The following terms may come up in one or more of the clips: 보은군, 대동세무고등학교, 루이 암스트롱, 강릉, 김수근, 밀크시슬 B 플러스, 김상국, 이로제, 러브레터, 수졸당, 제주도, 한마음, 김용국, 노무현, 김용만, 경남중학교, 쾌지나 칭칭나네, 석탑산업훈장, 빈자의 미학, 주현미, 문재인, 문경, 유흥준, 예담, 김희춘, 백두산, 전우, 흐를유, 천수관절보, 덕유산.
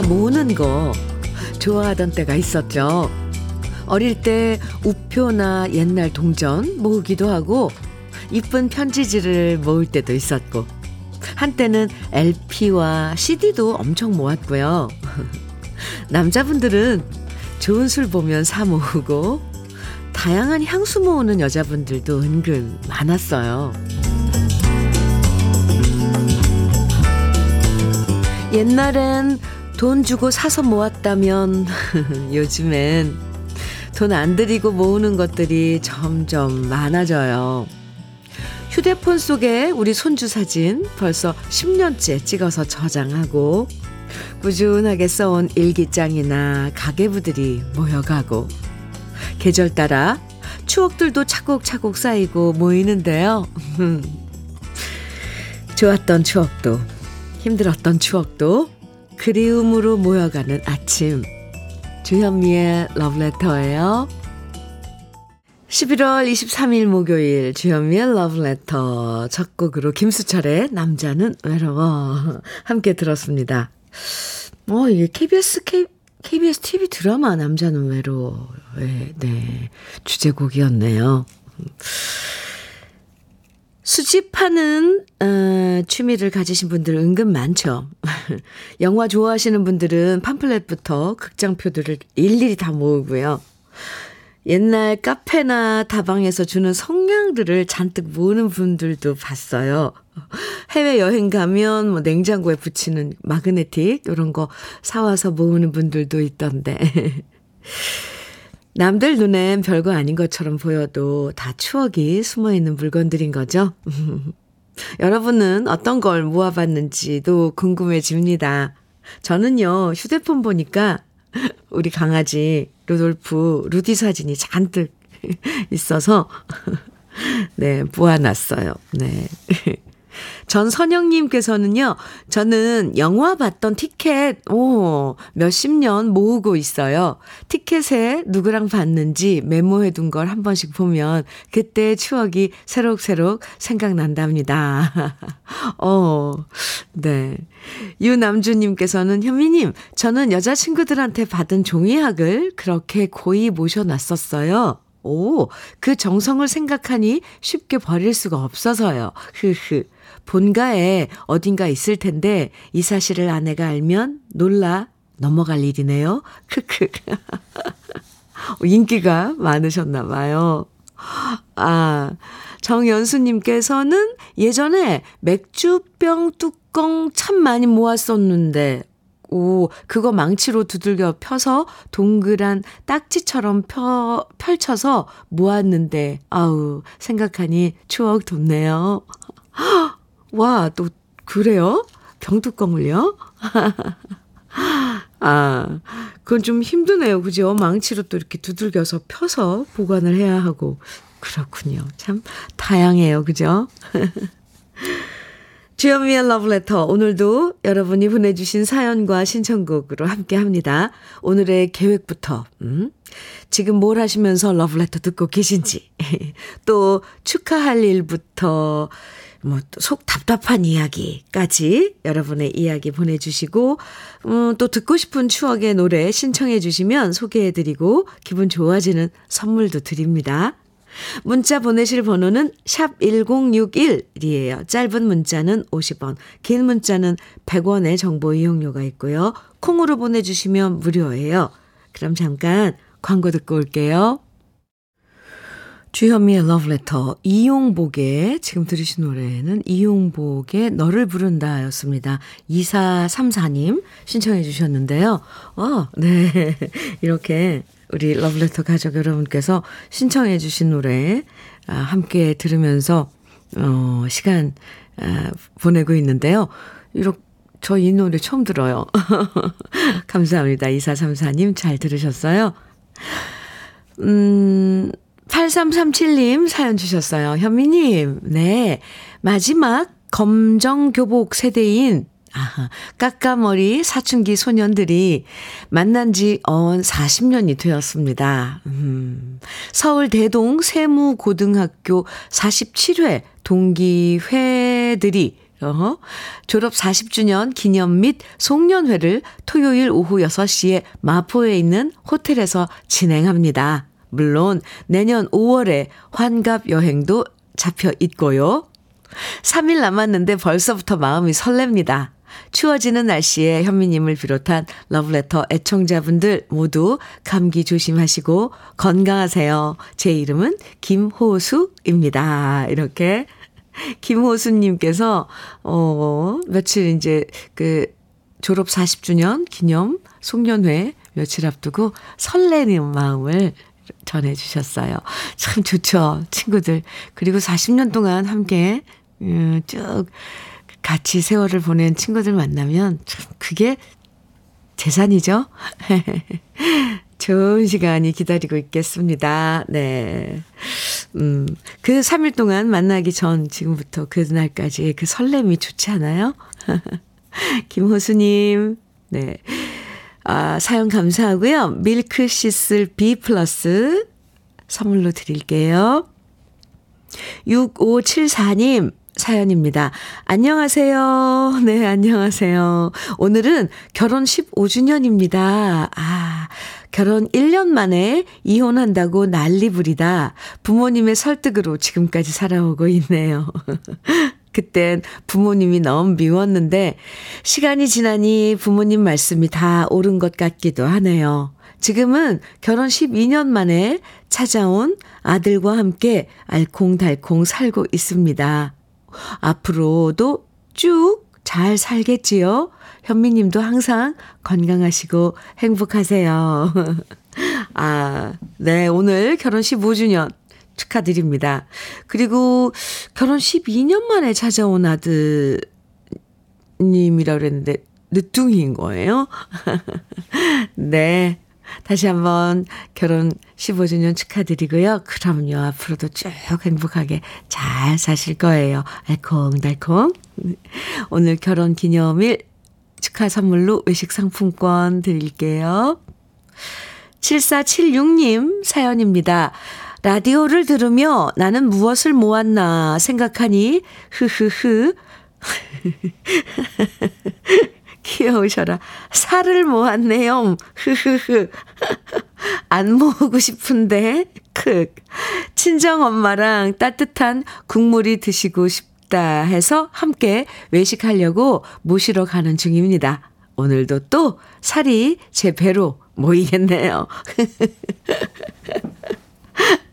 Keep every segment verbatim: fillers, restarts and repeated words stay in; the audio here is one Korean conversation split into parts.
제가 모으는 거 좋아하던 때가 있었죠. 어릴 때 우표나 옛날 동전 모으기도 하고 이쁜 편지지를 모을 때도 있었고 한때는 엘피와 씨디도 엄청 모았고요. 남자분들은 좋은 술 보면 사 모으고 다양한 향수 모으는 여자분들도 은근 많았어요. 옛날엔 돈 주고 사서 모았다면 요즘엔 돈 안 들이고 모으는 것들이 점점 많아져요. 휴대폰 속에 우리 손주 사진 벌써 십 년째 찍어서 저장하고 꾸준하게 써온 일기장이나 가계부들이 모여가고 계절 따라 추억들도 차곡차곡 쌓이고 모이는데요. 좋았던 추억도 힘들었던 추억도 그리움으로 모여가는 아침, 주현미의 러브레터예요. 십일월 이십삼일 목요일 주현미의 러브레터 첫 곡으로 김수철의 남자는 외로워 함께 들었습니다. 어, 이게 케이비에스 K, 케이비에스 티비 드라마 남자는 외로워의 네, 주제곡이었네요. 수집하는 어, 취미를 가지신 분들 은근 많죠. 영화 좋아하시는 분들은 팜플렛부터 극장표들을 일일이 다 모으고요. 옛날 카페나 다방에서 주는 성냥들을 잔뜩 모으는 분들도 봤어요. 해외여행 가면 뭐 냉장고에 붙이는 마그네틱 이런 거 사와서 모으는 분들도 있던데 남들 눈엔 별거 아닌 것처럼 보여도 다 추억이 숨어있는 물건들인 거죠. 여러분은 어떤 걸 모아봤는지도 궁금해집니다. 저는요, 휴대폰 보니까 우리 강아지 루돌프 루디 사진이 잔뜩 있어서 네, 모아놨어요. 네. 전선영님께서는요, 저는 영화 봤던 티켓, 오, 몇십 년 모으고 있어요. 티켓에 누구랑 봤는지 메모해둔 걸 한 번씩 보면 그때의 추억이 새록새록 생각난답니다. 어, 네. 유남주님께서는 현미님, 저는 여자친구들한테 받은 종이학을 그렇게 고이 모셔놨었어요. 오, 그 정성을 생각하니 쉽게 버릴 수가 없어서요. 흐흐. 본가에 어딘가 있을 텐데 이 사실을 아내가 알면 놀라 넘어갈 일이네요. 크크. 인기가 많으셨나 봐요. 아, 정연수님께서는 예전에 맥주병 뚜껑 참 많이 모았었는데 오, 그거 망치로 두들겨 펴서 동그란 딱지처럼 펴, 펼쳐서 모았는데 아우, 생각하니 추억 돋네요. 와, 또 그래요? 병뚜껑을요? 아, 그건 좀 힘드네요. 그죠? 망치로 또 이렇게 두들겨서 펴서 보관을 해야 하고. 그렇군요. 참 다양해요. 그죠? 주현미의 러브레터, 오늘도 여러분이 보내주신 사연과 신청곡으로 함께합니다. 오늘의 계획부터 음? 지금 뭘 하시면서 러브레터 듣고 계신지 또 축하할 일부터 뭐 속 답답한 이야기까지 여러분의 이야기 보내주시고 음, 또 듣고 싶은 추억의 노래 신청해 주시면 소개해드리고 기분 좋아지는 선물도 드립니다. 문자 보내실 번호는 샵 일공육일이에요. 짧은 문자는 오십 원, 긴 문자는 백 원의 정보 이용료가 있고요. 콩으로 보내주시면 무료예요. 그럼 잠깐 광고 듣고 올게요. 주현미의 러브레터, 이용복의, 지금 들으신 노래는 이용복의 너를 부른다 였습니다. 이사삼사님 신청해 주셨는데요. 어, 네. 이렇게 우리 러브레터 가족 여러분께서 신청해 주신 노래 함께 들으면서 어, 시간 보내고 있는데요. 이렇게 저 이 노래 처음 들어요. 감사합니다. 이사삼사님 잘 들으셨어요. 음... 팔삼삼칠님 사연 주셨어요. 현미님, 네. 마지막 검정교복 세대인 아하, 까까머리 사춘기 소년들이 만난 지 어언 사십 년이 되었습니다. 음, 서울 대동세무고등학교 사십칠 회 동기회들이 어허. 졸업 사십 주년 기념 및 송년회를 토요일 오후 여섯 시에 마포에 있는 호텔에서 진행합니다. 물론 내년 오월에 환갑 여행도 잡혀 있고요. 삼 일 남았는데 벌써부터 마음이 설렙니다. 추워지는 날씨에 현미님을 비롯한 러브레터 애청자분들 모두 감기 조심하시고 건강하세요. 제 이름은 김호수입니다. 이렇게 김호수님께서 어, 며칠 이제 그 졸업 사십 주년 기념 송년회 며칠 앞두고 설레는 마음을 전해주셨어요. 참 좋죠, 친구들. 그리고 사십 년 동안 함께 음, 쭉 같이 세월을 보낸 친구들 만나면 참 그게 재산이죠. 좋은 시간이 기다리고 있겠습니다. 네. 음, 그 삼 일 동안 만나기 전 지금부터 그날까지 그 설렘이 좋지 않아요? 김호수님, 네. 아, 사연 감사하고요. 밀크시슬 B 플러스 선물로 드릴게요. 육오칠사 님 사연입니다. 안녕하세요. 네, 안녕하세요. 오늘은 결혼 십오 주년입니다. 아, 결혼 일 년 만에 이혼한다고 난리 부리다 부모님의 설득으로 지금까지 살아오고 있네요. 그땐 부모님이 너무 미웠는데 시간이 지나니 부모님 말씀이 다 옳은 것 같기도 하네요. 지금은 결혼 십이 년 만에 찾아온 아들과 함께 알콩달콩 살고 있습니다. 앞으로도 쭉 잘 살겠지요. 현미님도 항상 건강하시고 행복하세요. 아, 네, 오늘 결혼 십오 주년 축하드립니다. 그리고 결혼 십이 년 만에 찾아온 아드님이라고 그랬는데 늦둥이인 거예요? 네, 다시 한번 결혼 십오 주년 축하드리고요. 그럼요, 앞으로도 쭉 행복하게 잘 사실 거예요. 알콩달콩. 오늘 결혼 기념일 축하 선물로 외식 상품권 드릴게요. 칠사칠육 님 사연입니다. 라디오를 들으며 나는 무엇을 모았나 생각하니 흐흐흐 귀여우셔라. 살을 모았네요. 흐흐흐. 안 모으고 싶은데. 크. 친정엄마랑 따뜻한 국물이 드시고 싶다 해서 함께 외식하려고 모시러 가는 중입니다. 오늘도 또 살이 제 배로 모이겠네요.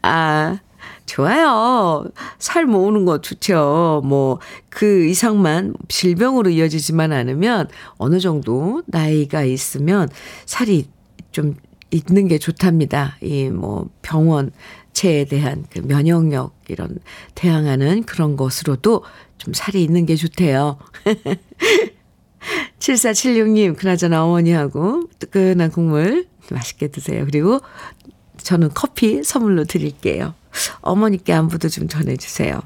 아, 좋아요. 살 모으는 거 좋죠. 뭐 그 이상만 질병으로 이어지지만 않으면 어느 정도 나이가 있으면 살이 좀 있는 게 좋답니다. 이 뭐 병원체에 대한 그 면역력 이런 대항하는 그런 것으로도 좀 살이 있는 게 좋대요. 칠사칠육 님, 그나저나 어머니하고 뜨끈한 국물 맛있게 드세요. 그리고 저는 커피 선물로 드릴게요. 어머니께 안부도 좀 전해주세요.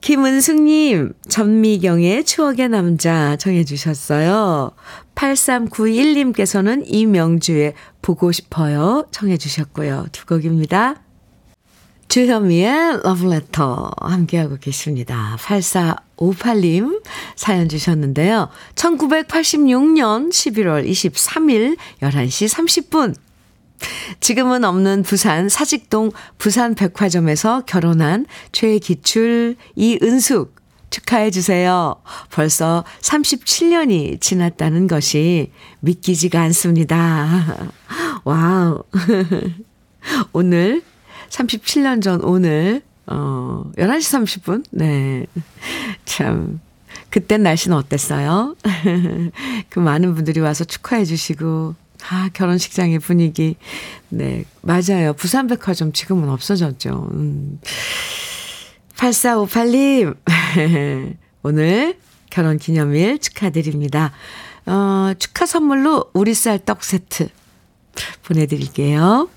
김은숙님, 전미경의 추억의 남자 청해주셨어요. 팔삼구일 님께서는 이명주의 보고 싶어요 청해주셨고요. 두 곡입니다. 주현미의 러브레터 함께하고 계십니다. 팔사오팔 님 사연 주셨는데요. 천구백팔십육 년 십일월 이십삼일 열한 시 삼십 분 지금은 없는 부산 사직동 부산 백화점에서 결혼한 최기출, 이은숙 축하해 주세요. 벌써 삼십칠 년이 지났다는 것이 믿기지가 않습니다. 와우. 오늘 삼십칠 년 전 오늘 어, 열한 시 삼십 분. 네. 참 그때 날씨는 어땠어요? 그 많은 분들이 와서 축하해 주시고 아, 결혼식장의 분위기. 네, 맞아요. 부산백화점 지금은 없어졌죠. 음. 팔사오팔 님, 오늘 결혼 기념일 축하드립니다. 어, 축하 선물로 우리 쌀 떡 세트 보내드릴게요.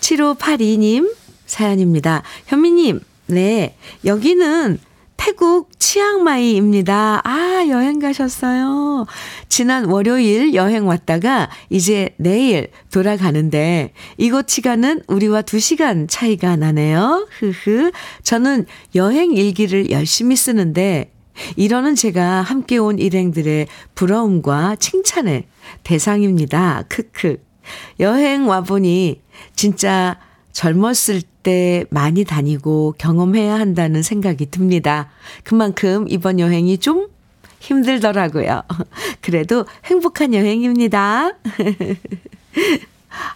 칠오팔이 님 사연입니다. 현미님, 네, 여기는 태국 치앙마이입니다. 아, 여행 가셨어요. 지난 월요일 여행 왔다가 이제 내일 돌아가는데 이곳 시간은 우리와 두 시간 차이가 나네요. 흐흐. 저는 여행 일기를 열심히 쓰는데 이러는 제가 함께 온 일행들의 부러움과 칭찬의 대상입니다. 크크. 여행 와보니 진짜 젊었을 때 많이 다니고 경험해야 한다는 생각이 듭니다. 그만큼 이번 여행이 좀 힘들더라고요. 그래도 행복한 여행입니다.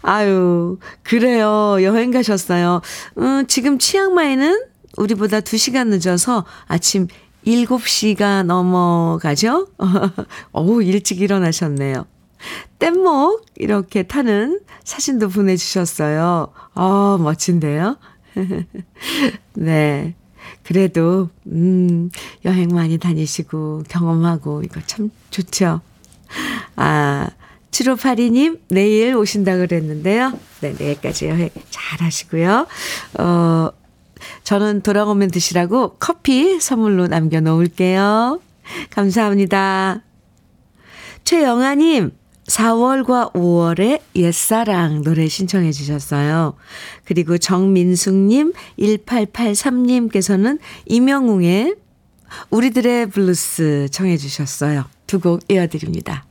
아유, 그래요. 여행 가셨어요. 음, 지금 치앙마이는 우리보다 두 시간 늦어서 아침 일곱 시가 넘어가죠? 어우, 일찍 일어나셨네요. 뗏목 이렇게 타는 사진도 보내주셨어요. 아, 멋진데요? 네, 그래도 음, 여행 많이 다니시고 경험하고 이거 참 좋죠. 아, 칠오팔이 님 내일 오신다 그랬는데요. 네, 내일까지 여행 잘 하시고요. 어, 저는 돌아오면 드시라고 커피 선물로 남겨놓을게요. 감사합니다. 최영아님, 사월과 오월에 옛사랑 노래 신청해 주셨어요. 그리고 정민숙님, 일팔팔삼 님께서는 임영웅의 우리들의 블루스 청해 주셨어요. 두 곡 이어드립니다.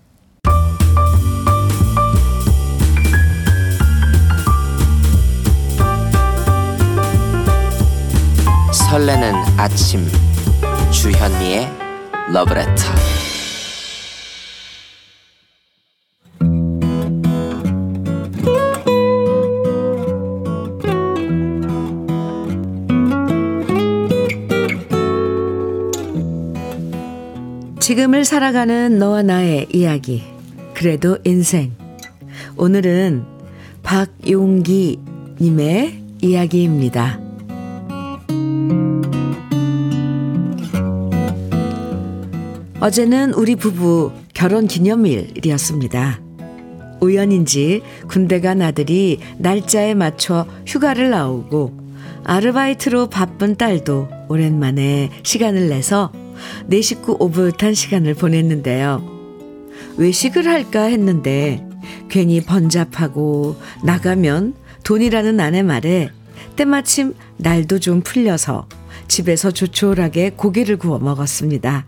설레는 아침, 주현미의 러브레터. 지금을 살아가는 너와 나의 이야기, 그래도 인생. 오늘은 박용기 님의 이야기입니다. 어제는 우리 부부 결혼기념일이었습니다. 우연인지 군대 간 아들이 날짜에 맞춰 휴가를 나오고 아르바이트로 바쁜 딸도 오랜만에 시간을 내서 내 식구 오붓한 시간을 보냈는데요. 외식을 할까 했는데 괜히 번잡하고 나가면 돈이라는 아내 말에 때마침 날도 좀 풀려서 집에서 조촐하게 고기를 구워 먹었습니다.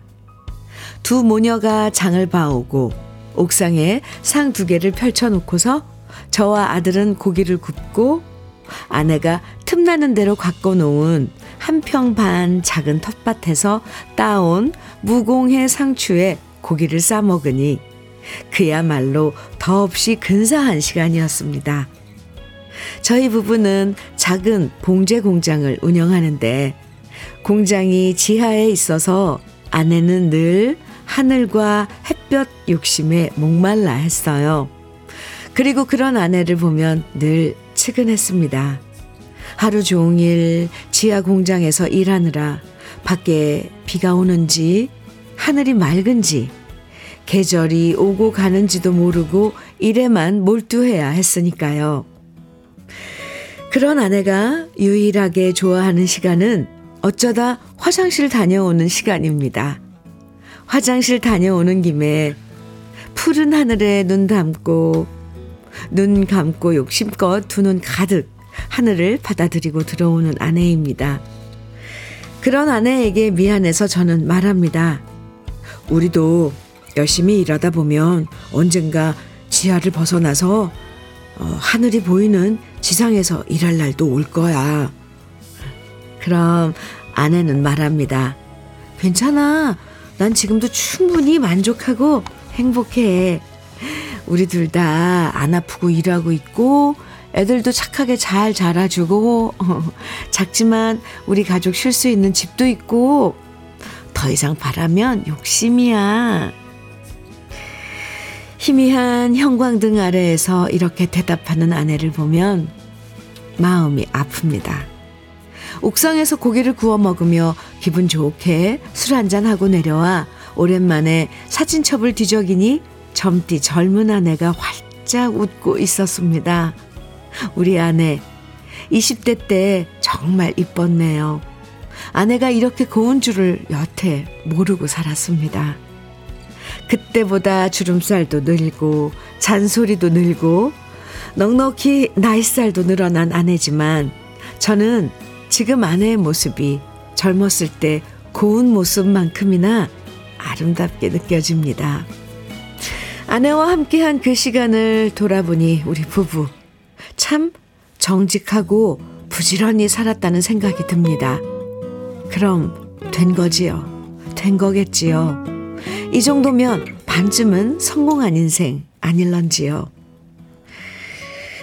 두 모녀가 장을 봐오고 옥상에 상 두 개를 펼쳐놓고서 저와 아들은 고기를 굽고 아내가 틈나는 대로 갖고 놓은 한 평 반 작은 텃밭에서 따온 무공해 상추에 고기를 싸 먹으니 그야말로 더없이 근사한 시간이었습니다. 저희 부부는 작은 봉제 공장을 운영하는데 공장이 지하에 있어서 아내는 늘 하늘과 햇볕 욕심에 목말라 했어요. 그리고 그런 아내를 보면 늘 측은했습니다. 하루 종일 지하 공장에서 일하느라 밖에 비가 오는지 하늘이 맑은지 계절이 오고 가는지도 모르고 일에만 몰두해야 했으니까요. 그런 아내가 유일하게 좋아하는 시간은 어쩌다 화장실 다녀오는 시간입니다. 화장실 다녀오는 김에 푸른 하늘에 눈 감고 눈 감고 욕심껏 두 눈 가득 하늘을 받아들이고 들어오는 아내입니다. 그런 아내에게 미안해서 저는 말합니다. 우리도 열심히 일하다 보면 언젠가 지하를 벗어나서 어, 하늘이 보이는 지상에서 일할 날도 올 거야. 그럼 아내는 말합니다. 괜찮아. 난 지금도 충분히 만족하고 행복해. 우리 둘 다 안 아프고 일하고 있고 애들도 착하게 잘 자라주고 작지만 우리 가족 쉴 수 있는 집도 있고 더 이상 바라면 욕심이야. 희미한 형광등 아래에서 이렇게 대답하는 아내를 보면 마음이 아픕니다. 옥상에서 고기를 구워 먹으며 기분 좋게 술 한잔하고 내려와 오랜만에 사진첩을 뒤적이니 젊디 젊은 아내가 활짝 웃고 있었습니다. 우리 아내 이십 대 때 정말 이뻤네요. 아내가 이렇게 고운 줄을 여태 모르고 살았습니다. 그때보다 주름살도 늘고 잔소리도 늘고 넉넉히 나이살도 늘어난 아내지만 저는 지금 아내의 모습이 젊었을 때 고운 모습만큼이나 아름답게 느껴집니다. 아내와 함께한 그 시간을 돌아보니 우리 부부 참 정직하고 부지런히 살았다는 생각이 듭니다. 그럼 된 거지요. 된 거겠지요. 이 정도면 반쯤은 성공한 인생 아닐런지요.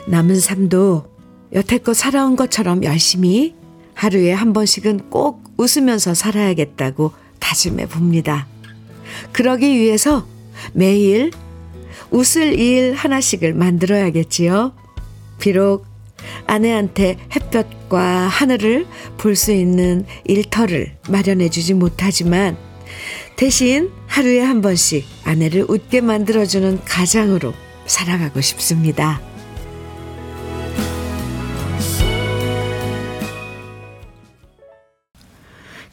남은 삶도 여태껏 살아온 것처럼 열심히 하루에 한 번씩은 꼭 웃으면서 살아야겠다고 다짐해 봅니다. 그러기 위해서 매일 웃을 일 하나씩을 만들어야겠지요. 비록 아내한테 햇볕과 하늘을 볼 수 있는 일터를 마련해주지 못하지만 대신 하루에 한 번씩 아내를 웃게 만들어주는 가장으로 살아가고 싶습니다.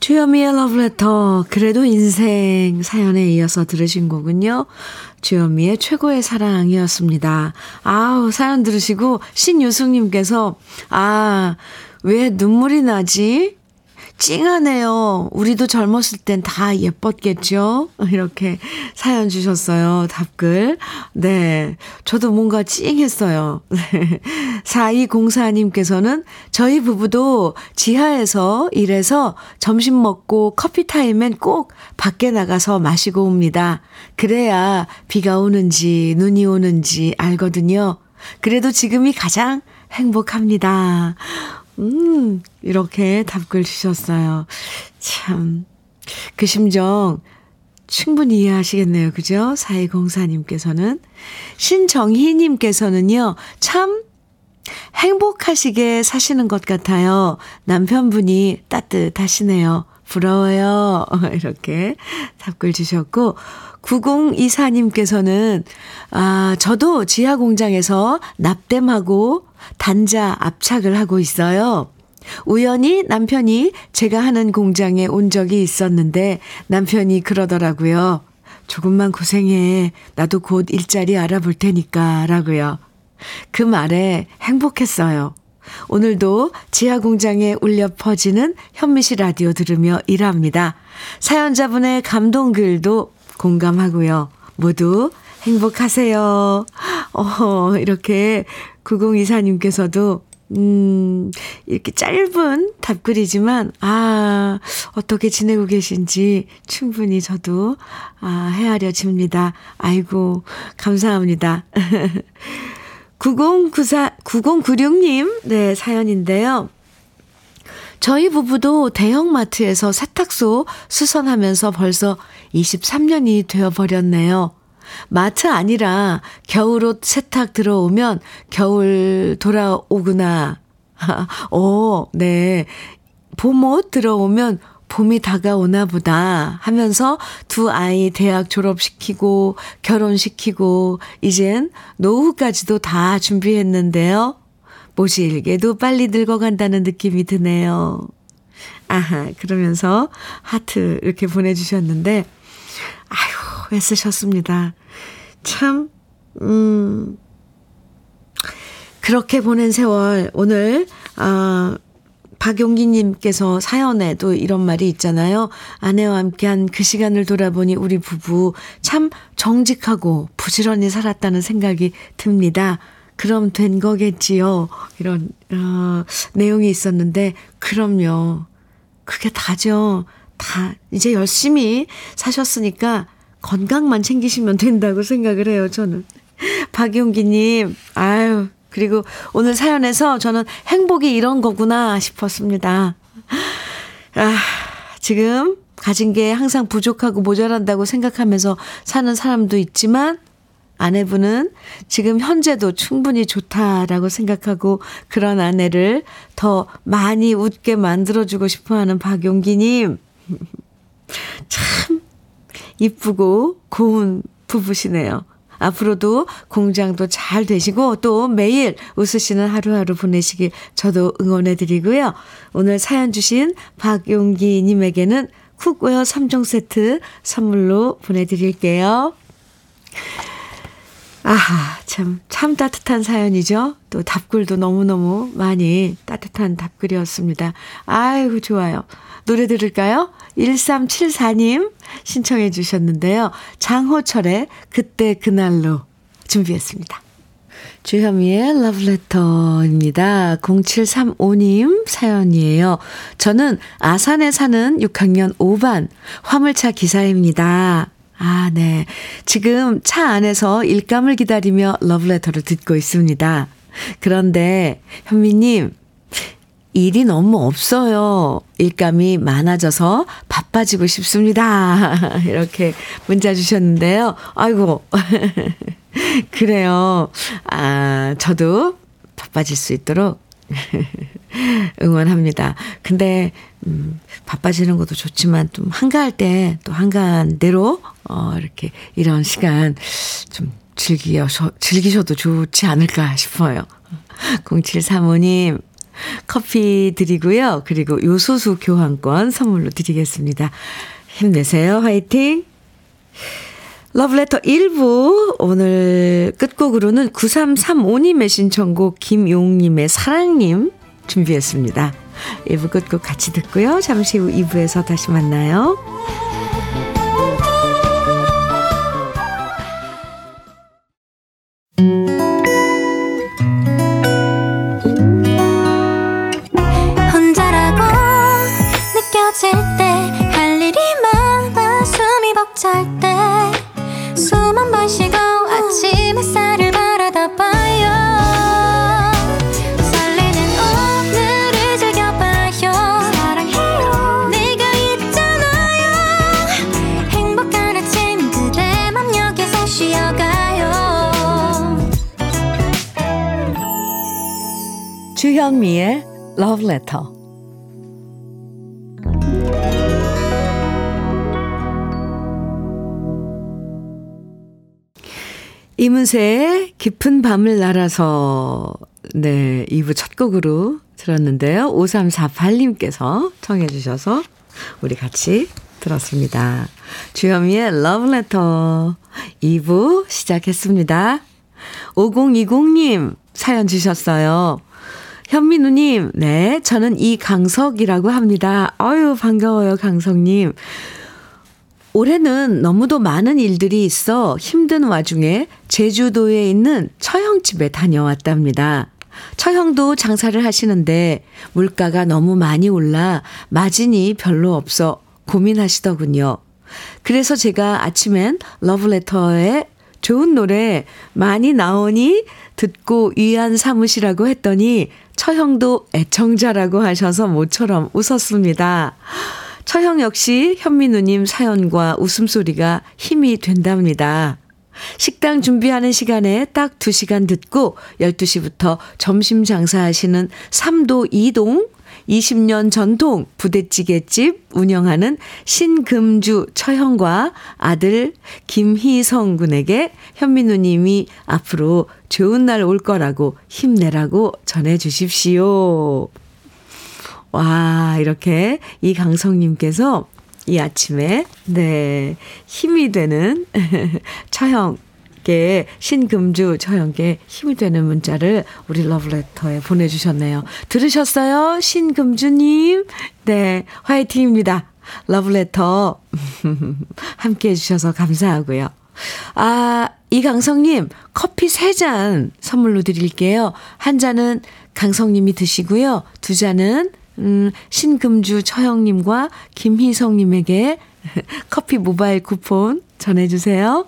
주현미의 러브레터, 그래도 인생 사연에 이어서 들으신 거군요. 주현미의 최고의 사랑이었습니다. 아우, 사연 들으시고 신유숙님께서 아, 왜 눈물이 나지? 찡하네요. 우리도 젊었을 땐 다 예뻤겠죠? 이렇게 사연 주셨어요. 답글. 네, 저도 뭔가 찡했어요. 사이공사님께서는 저희 부부도 지하에서 일해서 점심 먹고 커피 타임엔 꼭 밖에 나가서 마시고 옵니다. 그래야 비가 오는지 눈이 오는지 알거든요. 그래도 지금이 가장 행복합니다. 음, 이렇게 답글 주셨어요. 참, 그 심정 충분히 이해하시겠네요. 그죠? 사이공사님께서는. 신정희님께서는요, 참 행복하시게 사시는 것 같아요. 남편분이 따뜻하시네요. 부러워요. 이렇게 답글 주셨고, 구공이사님께서는 아, 저도 지하 공장에서 납땜하고 단자 압착을 하고 있어요. 우연히 남편이 제가 하는 공장에 온 적이 있었는데 남편이 그러더라고요. 조금만 고생해. 나도 곧 일자리 알아볼 테니까 라고요. 그 말에 행복했어요. 오늘도 지하 공장에 울려 퍼지는 현미 씨 라디오 들으며 일합니다. 사연자분의 감동글도 공감하고요. 모두 행복하세요. 어, 이렇게 구공이사님께서도 음, 이렇게 짧은 답글이지만 아, 어떻게 지내고 계신지 충분히 저도 아, 헤아려집니다. 아이고, 감사합니다. 구공구사, 구공구육님, 네, 사연인데요. 저희 부부도 대형마트에서 세탁소 수선하면서 벌써 이십삼 년이 되어버렸네요. 마트 아니라 겨울옷 세탁 들어오면 겨울 돌아오구나. 오, 네. 봄옷 들어오면 봄이 다가오나 보다 하면서 두 아이 대학 졸업시키고 결혼시키고 이젠 노후까지도 다 준비했는데요. 모질게도 빨리 늙어간다는 느낌이 드네요. 아하, 그러면서 하트 이렇게 보내주셨는데 아휴, 애쓰셨습니다. 참, 음, 그렇게 보낸 세월. 오늘 아, 박용기님께서 사연에도 이런 말이 있잖아요. 아내와 함께한 그 시간을 돌아보니 우리 부부 참 정직하고 부지런히 살았다는 생각이 듭니다. 그럼 된 거겠지요. 이런 어, 내용이 있었는데 그럼요. 그게 다죠. 다 이제 열심히 사셨으니까 건강만 챙기시면 된다고 생각을 해요. 저는 박용기님, 아유, 그리고 오늘 사연에서 저는 행복이 이런 거구나 싶었습니다. 아, 지금 가진 게 항상 부족하고 모자란다고 생각하면서 사는 사람도 있지만 아내분은 지금 현재도 충분히 좋다라고 생각하고 그런 아내를 더 많이 웃게 만들어주고 싶어하는 박용기님, 참 이쁘고 고운 부부시네요. 앞으로도 공장도 잘 되시고 또 매일 웃으시는 하루하루 보내시길 저도 응원해드리고요. 오늘 사연 주신 박용기님에게는 쿡웨어 삼 종 세트 선물로 보내드릴게요. 아하, 참, 참 따뜻한 사연이죠. 또 답글도 너무너무 많이 따뜻한 답글이었습니다. 아이고, 좋아요. 노래 들을까요? 일삼칠사 님 신청해 주셨는데요. 장호철의 그때 그날로 준비했습니다. 주현미의 러브레터입니다. 공칠삼오 님 사연이에요. 저는 아산에 사는 육 학년 오 반 화물차 기사입니다. 아, 네. 지금 차 안에서 일감을 기다리며 러브레터를 듣고 있습니다. 그런데 현미님, 일이 너무 없어요. 일감이 많아져서 바빠지고 싶습니다. 이렇게 문자 주셨는데요. 아이고, 그래요. 아, 저도 바빠질 수 있도록 응원합니다. 근데 음, 바빠지는 것도 좋지만 좀 한가할 때 또 한가한대로 어, 이렇게 이런 시간 좀 즐기셔, 즐기셔도 좋지 않을까 싶어요. 공칠삼오 님 커피 드리고요. 그리고 요소수 교환권 선물로 드리겠습니다. 힘내세요. 화이팅! 러브레터 일 부 오늘 끝곡으로는 구삼삼오 님의 신청곡 김용님의 사랑님 준비했습니다. 일 부 끝곡 같이 듣고요. 잠시 후 이 부에서 다시 만나요. 혼자라고 느껴질 때 할 일이 많아 숨이 벅찰 때 숨 한 번 쉬고 아침 햇살을 바라다 봐요. 주현미의 러브레터. 이문세의 깊은 밤을 날아서 네, 이 부 첫 곡으로 들었는데요. 오삼사팔 님께서 청해 주셔서 우리 같이 들었습니다. 주현미의 러브레터 이 부 시작했습니다. 오공이공 님 사연 주셨어요. 현민우님, 네, 저는 이강석이라고 합니다. 아유, 반가워요, 강석님. 올해는 너무도 많은 일들이 있어 힘든 와중에 제주도에 있는 처형집에 다녀왔답니다. 처형도 장사를 하시는데 물가가 너무 많이 올라 마진이 별로 없어 고민하시더군요. 그래서 제가 아침엔 러브레터에 좋은 노래 많이 나오니 듣고 위안 삼으시라고 했더니 처형도 애청자라고 하셔서 모처럼 웃었습니다. 처형 역시 현민우님 사연과 웃음소리가 힘이 된답니다. 식당 준비하는 시간에 딱 두 시간 듣고 열두 시부터 점심 장사하시는 삼도 이동 이십 년 전통 부대찌개집 운영하는 신금주 처형과 아들 김희성 군에게 현민우 님이 앞으로 좋은 날 올 거라고 힘내라고 전해 주십시오. 와, 이렇게 이강성 님께서 이 아침에 네, 힘이 되는 처형 신금주 처형께 힘이 되는 문자를 우리 러브레터에 보내주셨네요. 들으셨어요? 신금주님. 네, 화이팅입니다. 러브레터 함께해 주셔서 감사하고요. 아, 이강성님 커피 세 잔 선물로 드릴게요. 한 잔은 강성님이 드시고요. 두 잔은 음, 신금주 처형님과 김희성님에게 커피 모바일 쿠폰 전해주세요.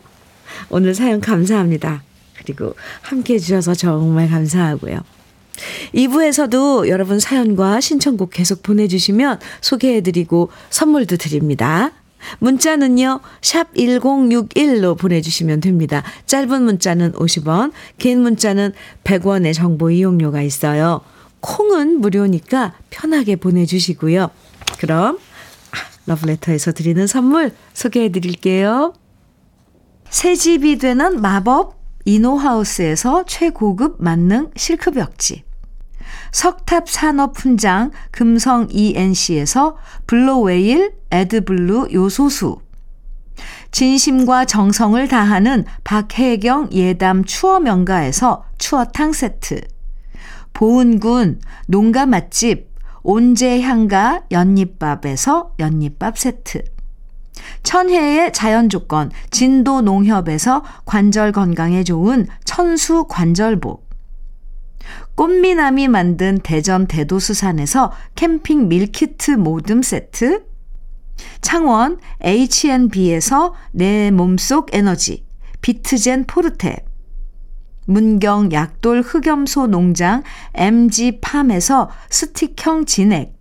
오늘 사연 감사합니다. 그리고 함께해 주셔서 정말 감사하고요. 이 부에서도 여러분 사연과 신청곡 계속 보내주시면 소개해드리고 선물도 드립니다. 문자는요. 샵 일공육일로 보내주시면 됩니다. 짧은 문자는 오십 원, 긴 문자는 백 원의 정보 이용료가 있어요. 콩은 무료니까 편하게 보내주시고요. 그럼 러브레터에서 드리는 선물 소개해드릴게요. 새집이 되는 마법 이노하우스에서 최고급 만능 실크벽지, 석탑산업훈장 금성 이엔씨에서 블루웨일 에드블루 요소수, 진심과 정성을 다하는 박혜경 예담 추어명가에서 추어탕 세트, 보은군 농가 맛집 온재향가 연잎밥에서 연잎밥 세트, 천혜의 자연조건 진도농협에서 관절 건강에 좋은 천수관절보, 꽃미남이 만든 대전 대도수산에서 캠핑 밀키트 모듬 세트, 창원 에이치앤비에서 내 몸속 에너지 비트젠 포르테, 문경 약돌 흑염소 농장 엠지팜에서 스틱형 진액,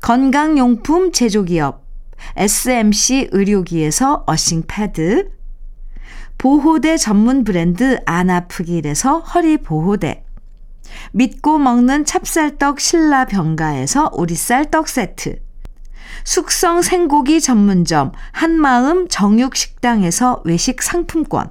건강용품 제조기업 에스엠씨 의료기에서 어싱 패드, 보호대 전문 브랜드 안아프길에서 허리 보호대, 믿고 먹는 찹쌀떡 신라병가에서 오리쌀떡 세트, 숙성 생고기 전문점 한마음 정육식당에서 외식 상품권,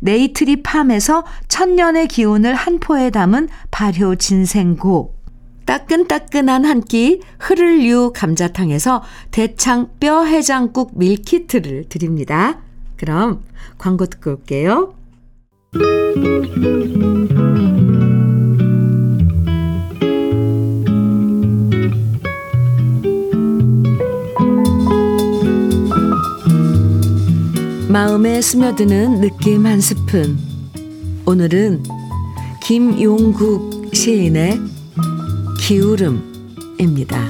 네이트리 팜에서 천년의 기운을 한 포에 담은 발효 진생고, 따끈따끈한 한 끼 흐를유 감자탕에서 대창 뼈 해장국 밀키트를 드립니다. 그럼 광고 듣고 올게요. 마음에 스며드는 느낌 한 스푼. 오늘은 김용국 시인의 기울음입니다.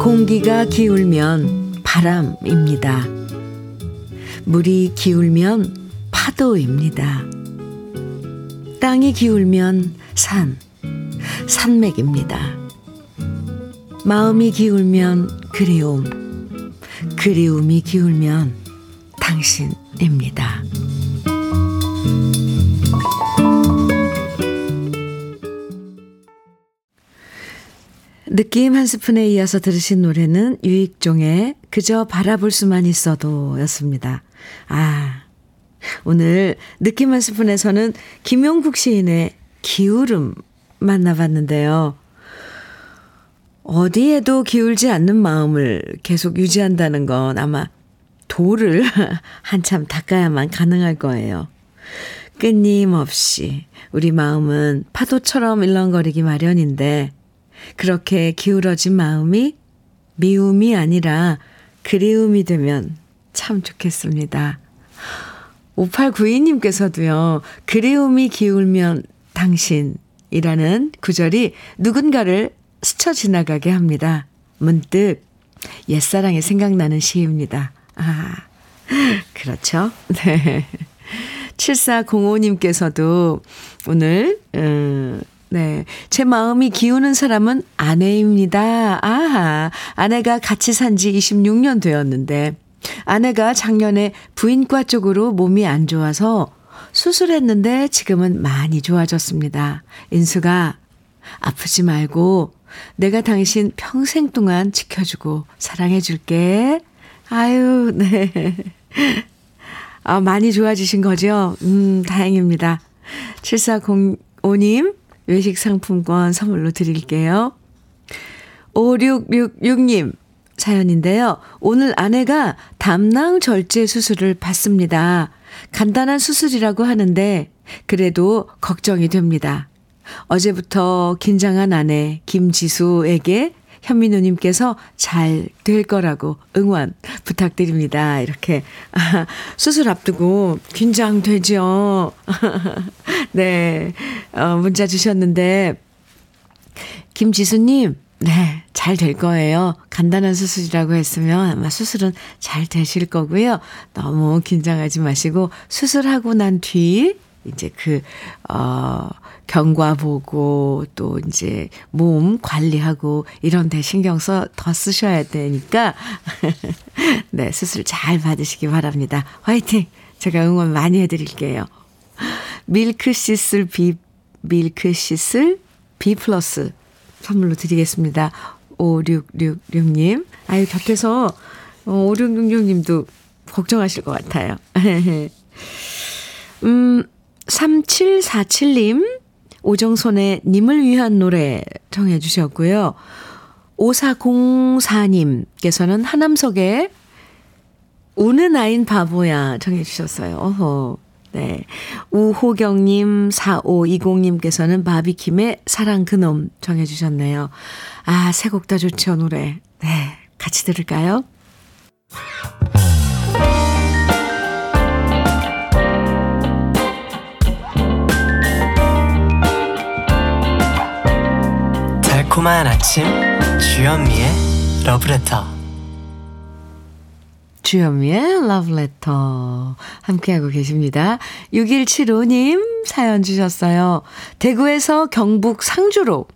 공기가 기울면 바람입니다. 물이 기울면 파도입니다. 땅이 기울면 산, 산맥입니다. 마음이 기울면 그리움, 그리움이 기울면 당신입니다. 느낌 한 스푼에 이어서 들으신 노래는 유익종의 그저 바라볼 수만 있어도 였습니다. 아, 오늘 느낌 한 스푼에서는 김용국 시인의 기울음 만나봤는데요. 어디에도 기울지 않는 마음을 계속 유지한다는 건 아마 돌을 한참 닦아야만 가능할 거예요. 끊임없이 우리 마음은 파도처럼 일렁거리기 마련인데 그렇게 기울어진 마음이 미움이 아니라 그리움이 되면 참 좋겠습니다. 오팔구이 님께서도요. 그리움이 기울면 당신이라는 구절이 누군가를 스쳐 지나가게 합니다. 문득 옛사랑이 생각나는 시입니다. 아, 그렇죠. 네. 칠사공오 님께서도 오늘 음, 네, 제 마음이 기우는 사람은 아내입니다. 아하, 아내가 같이 산 지 이십육 년 되었는데 아내가 작년에 부인과 쪽으로 몸이 안 좋아서 수술했는데 지금은 많이 좋아졌습니다. 인수가 아프지 말고 내가 당신 평생 동안 지켜주고 사랑해줄게. 아유, 네. 아, 많이 좋아지신 거죠? 음, 다행입니다. 칠사공오 님, 외식 상품권 선물로 드릴게요. 오육육육 님, 사연인데요. 오늘 아내가 담낭 절제 수술을 받습니다. 간단한 수술이라고 하는데, 그래도 걱정이 됩니다. 어제부터 긴장한 아내 김지수에게 현민우님께서 잘 될 거라고 응원 부탁드립니다. 이렇게 아, 수술 앞두고 긴장되죠. 네, 어, 문자 주셨는데 김지수님, 네, 잘 될 거예요. 간단한 수술이라고 했으면 아마 수술은 잘 되실 거고요. 너무 긴장하지 마시고 수술하고 난 뒤 이제 그 어, 경과 보고 또 이제 몸 관리하고 이런 데 신경 써 더 쓰셔야 되니까 네, 수술 잘 받으시기 바랍니다. 화이팅! 제가 응원 많이 해드릴게요. 밀크시슬 비 밀크시슬 B 플러스 선물로 드리겠습니다. 오육육육 님. 아유, 곁에서 오육육육 님도 걱정하실 것 같아요. 음, 삼칠사칠 님. 오정손의 님을 위한 노래 정해 주셨고요. 오사공사 님께서는 하남석의 우는 아인 바보야 정해 주셨어요. 어허. 네. 우호경님, 사오이공 님께서는 바비킴의 사랑 그놈 정해주셨네요. 아, 세 곡 다 좋죠, 노래. 네. 같이 들을까요? 달콤한 아침, 주현미의 러브레터. 주현미의 러브레터 함께하고 계십니다. 육일칠오 님 사연 주셨어요. 대구에서 경북 상주로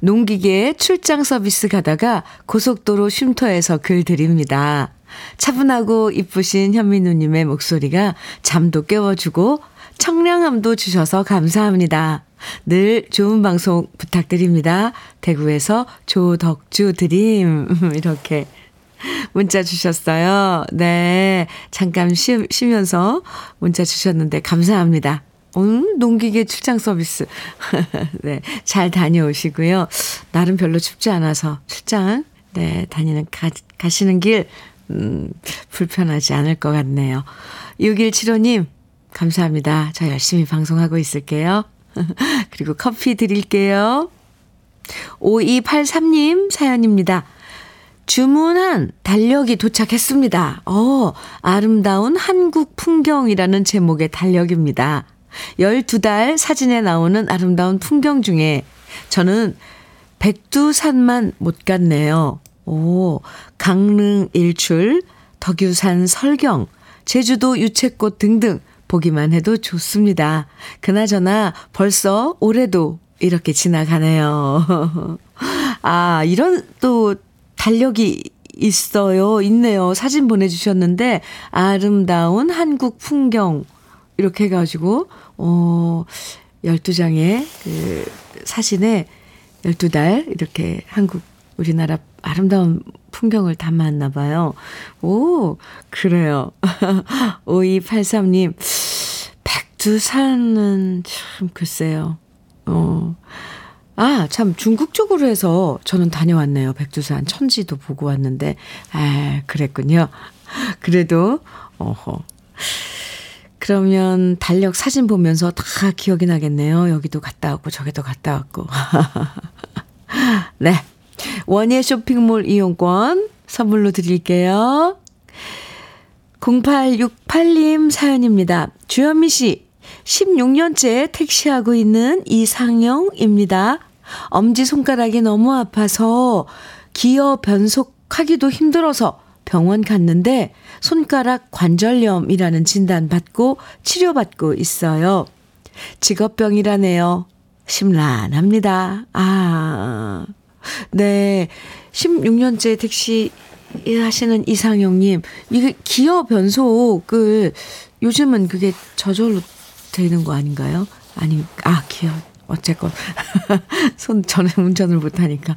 농기계 출장 서비스 가다가 고속도로 쉼터에서 글 드립니다. 차분하고 이쁘신 현미누님의 목소리가 잠도 깨워주고 청량함도 주셔서 감사합니다. 늘 좋은 방송 부탁드립니다. 대구에서 조덕주 드림 이렇게 문자 주셨어요. 네, 잠깐 쉬, 쉬면서 문자 주셨는데 감사합니다. 오늘 농기계 출장 서비스 네, 잘 다녀오시고요. 날은 별로 춥지 않아서 출장 네, 다니는 가, 가시는 길 음, 불편하지 않을 것 같네요. 육일칠오 님 감사합니다. 저 열심히 방송하고 있을게요. 그리고 커피 드릴게요. 오이팔삼 님 사연입니다. 주문한 달력이 도착했습니다. 어, 아름다운 한국 풍경이라는 제목의 달력입니다. 열두 달 사진에 나오는 아름다운 풍경 중에 저는 백두산만 못 갔네요. 오, 강릉 일출, 덕유산 설경, 제주도 유채꽃 등등 보기만 해도 좋습니다. 그나저나 벌써 올해도 이렇게 지나가네요. 아, 이런 또 달력이 있어요. 있네요. 사진 보내주셨는데 아름다운 한국 풍경 이렇게 해가지고 어, 열두 장의 그 사진에 열두 달 이렇게 한국 우리나라 아름다운 풍경을 담았나 봐요. 오, 그래요. 오이팔삼 님 백두산은 참 글쎄요. 어. 아, 참 중국 쪽으로 해서 저는 다녀왔네요. 백두산 천지도 보고 왔는데 아, 그랬군요. 그래도 어허. 그러면 달력 사진 보면서 다 기억이 나겠네요. 여기도 갔다 왔고 저기도 갔다 왔고. 네. 원예 쇼핑몰 이용권 선물로 드릴게요. 공팔육팔 님 사연입니다. 주현미 씨. 십육 년째 택시하고 있는 이상영입니다. 엄지손가락이 너무 아파서 기어 변속하기도 힘들어서 병원 갔는데 손가락 관절염이라는 진단 받고 치료받고 있어요. 직업병이라네요. 심란합니다. 아, 네. 십육 년째 택시 하시는 이상영님, 이게 기어 변속을 요즘은 그게 저절로 되는 거 아닌가요? 아니, 아, 기어, 어쨌건. 손, 저는 운전을 못하니까.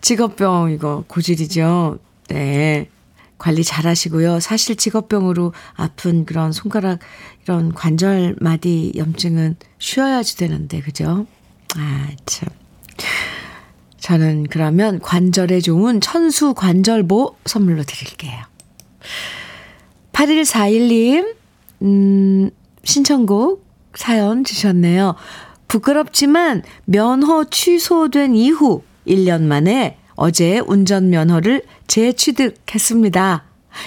직업병, 이거, 고질이죠. 네. 관리 잘 하시고요. 사실 직업병으로 아픈 그런 손가락, 이런 관절 마디 염증은 쉬어야지 되는데, 그죠? 아, 참. 저는 그러면 관절에 좋은 천수 관절보 선물로 드릴게요. 팔일사일 님, 음, 신청곡 사연 주셨네요. 부끄럽지만 면허 취소된 이후 일 년 만에 어제 운전면허를 재취득했습니다.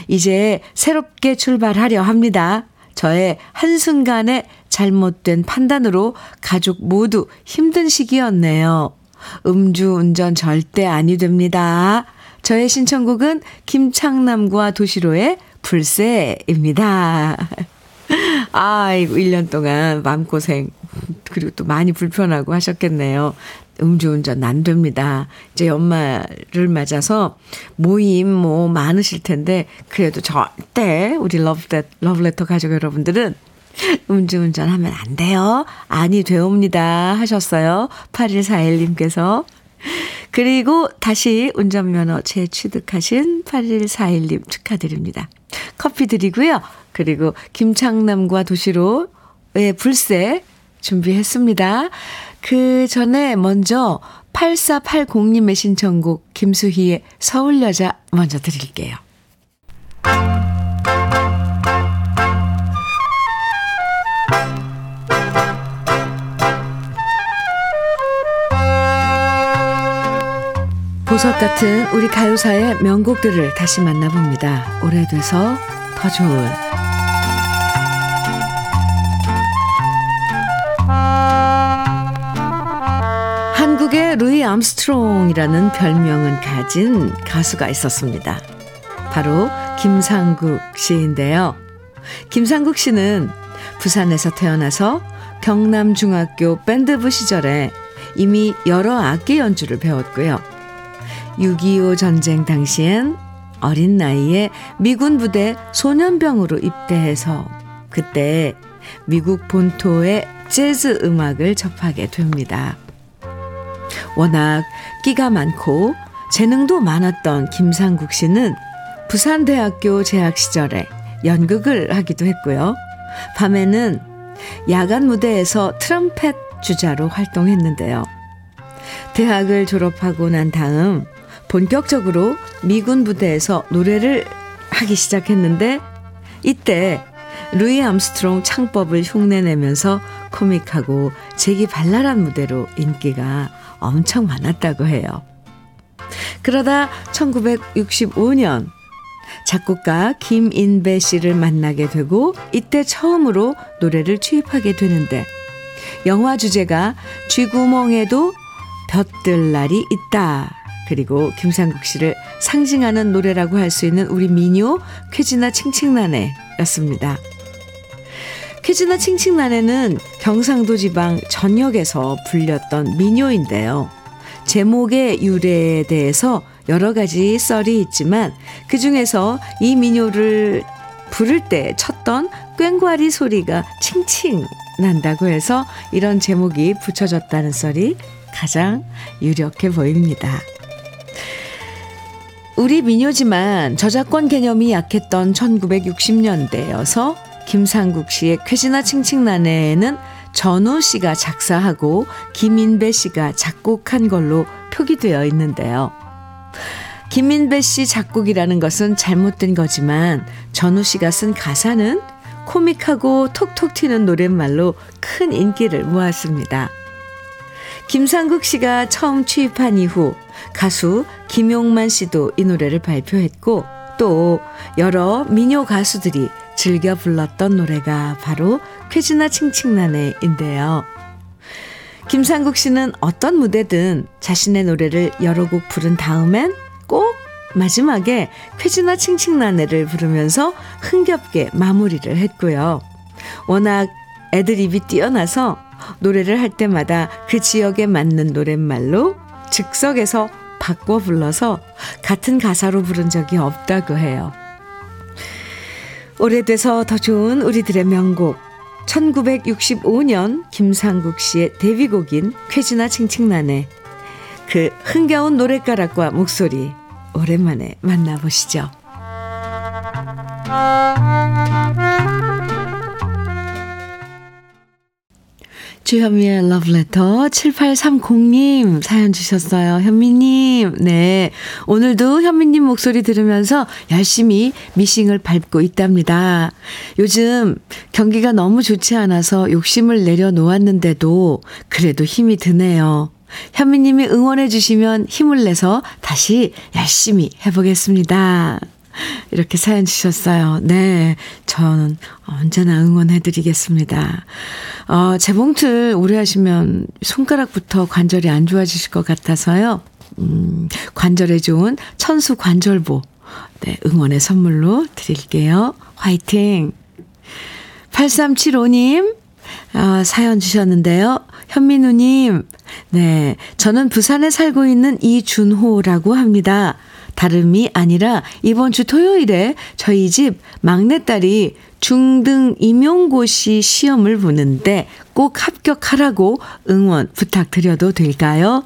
이제 새롭게 출발하려 합니다. 저의 한순간의 잘못된 판단으로 가족 모두 힘든 시기였네요. 음주운전 절대 아니 됩니다. 저의 신청곡은 김창남과 도시로의 불새입니다. 아이고, 일 년 동안 마음고생, 그리고 또 많이 불편하고 하셨겠네요. 음주운전 안 됩니다. 이제 연말을 맞아서 모임 뭐 많으실 텐데, 그래도 절대 우리 러브레터, 러브레터 가족 여러분들은 음주운전 하면 안 돼요. 아니 되옵니다. 하셨어요. 팔일사일 님께서. 그리고 다시 운전면허 재취득하신 팔일사일 님 축하드립니다. 커피 드리고요. 그리고 김창남과 도시로의 불새 준비했습니다. 그 전에 먼저 팔사팔공 님의 신청곡 김수희의 서울여자 먼저 드릴게요. 보석 같은 우리 가요사의 명곡들을 다시 만나봅니다. 오래돼서 더 좋은. 한국의 루이 암스트롱이라는 별명은 가진 가수가 있었습니다. 바로 김상국 씨인데요. 김상국 씨는 부산에서 태어나서 경남중학교 밴드부 시절에 이미 여러 악기 연주를 배웠고요. 육이오 전쟁 당시엔 어린 나이에 미군 부대 소년병으로 입대해서 그때 미국 본토의 재즈 음악을 접하게 됩니다. 워낙 끼가 많고 재능도 많았던 김상국 씨는 부산대학교 재학 시절에 연극을 하기도 했고요. 밤에는 야간 무대에서 트럼펫 주자로 활동했는데요. 대학을 졸업하고 난 다음 본격적으로 미군 부대에서 노래를 하기 시작했는데, 이때 루이 암스트롱 창법을 흉내내면서 코믹하고 재기발랄한 무대로 인기가 엄청 많았다고 해요. 그러다 천구백육십오 년 작곡가 김인배 씨를 만나게 되고, 이때 처음으로 노래를 취입하게 되는데, 영화 주제가 쥐구멍에도 볕들 날이 있다, 그리고 김상국 씨를 상징하는 노래라고 할 수 있는 우리 민요 쾌지나 칭칭나네였습니다. 쾌지나 칭칭나네는 경상도 지방 전역에서 불렸던 민요인데요. 제목의 유래에 대해서 여러 가지 썰이 있지만, 그중에서 이 민요를 부를 때 쳤던 꽹과리 소리가 칭칭 난다고 해서 이런 제목이 붙여졌다는 썰이 가장 유력해 보입니다. 우리 민요지만 저작권 개념이 약했던 천구백육십 년대여서 김상국 씨의 쾌지나 칭칭나네에는 전우 씨가 작사하고 김인배 씨가 작곡한 걸로 표기되어 있는데요. 김인배 씨 작곡이라는 것은 잘못된 거지만, 전우 씨가 쓴 가사는 코믹하고 톡톡 튀는 노랫말로 큰 인기를 모았습니다. 김상국 씨가 처음 취입한 이후 가수 김용만 씨도 이 노래를 발표했고, 또 여러 민요 가수들이 즐겨 불렀던 노래가 바로 쾌지나 칭칭나네인데요. 김상국 씨는 어떤 무대든 자신의 노래를 여러 곡 부른 다음엔 꼭 마지막에 쾌지나 칭칭나네를 부르면서 흥겹게 마무리를 했고요. 워낙 애드립이 뛰어나서 노래를 할 때마다 그 지역에 맞는 노랫말로 즉석에서 바꿔 불러서 같은 가사로 부른 적이 없다고 해요. 오래돼서 더 좋은 우리들의 명곡, 천구백육십오 년 김상국 씨의 데뷔곡인 쾌지나 칭칭나네, 그 흥겨운 노랫가락과 목소리 오랜만에 만나보시죠. 주현미의 러브레터. 칠팔삼공 님 사연 주셨어요. 현미님, 네, 오늘도 현미님 목소리 들으면서 열심히 미싱을 밟고 있답니다. 요즘 경기가 너무 좋지 않아서 욕심을 내려놓았는데도 그래도 힘이 드네요. 현미님이 응원해 주시면 힘을 내서 다시 열심히 해보겠습니다. 이렇게 사연 주셨어요. 네, 저는 언제나 응원해드리겠습니다. 어, 재봉틀 오래 하시면 손가락부터 관절이 안 좋아지실 것 같아서요. 음, 관절에 좋은 천수 관절보, 네, 응원의 선물로 드릴게요. 화이팅! 팔삼칠오 님 어, 사연 주셨는데요. 현민우님, 네, 저는 부산에 살고 있는 이준호라고 합니다. 다름이 아니라 이번 주 토요일에 저희 집 막내딸이 중등 임용고시 시험을 보는데 꼭 합격하라고 응원 부탁드려도 될까요?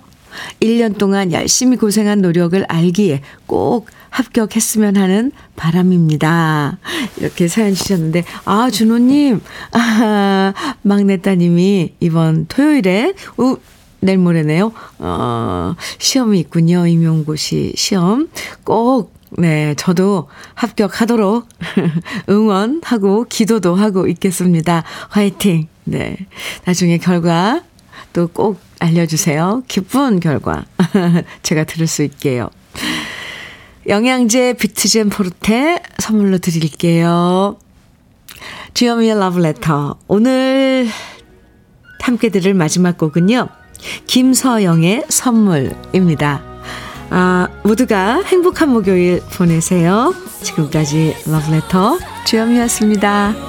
일 년 동안 열심히 고생한 노력을 알기에 꼭 합격했으면 하는 바람입니다. 이렇게 사연 주셨는데, 아, 준호님, 아, 막내따님이 이번 토요일에, 우, 내일 모레네요. 어, 시험이 있군요. 임용고시 시험. 꼭, 네, 저도 합격하도록 응원하고 기도도 하고 있겠습니다. 화이팅! 네. 나중에 결과 또 꼭 알려주세요. 기쁜 결과. 제가 들을 수 있게요. 영양제 비트젠 포르테 선물로 드릴게요. 주현미의 러브레터. 오늘 함께 들을 마지막 곡은요, 김서영의 선물입니다. 아, 모두가 행복한 목요일 보내세요. 지금까지 러브레터 주현미였습니다.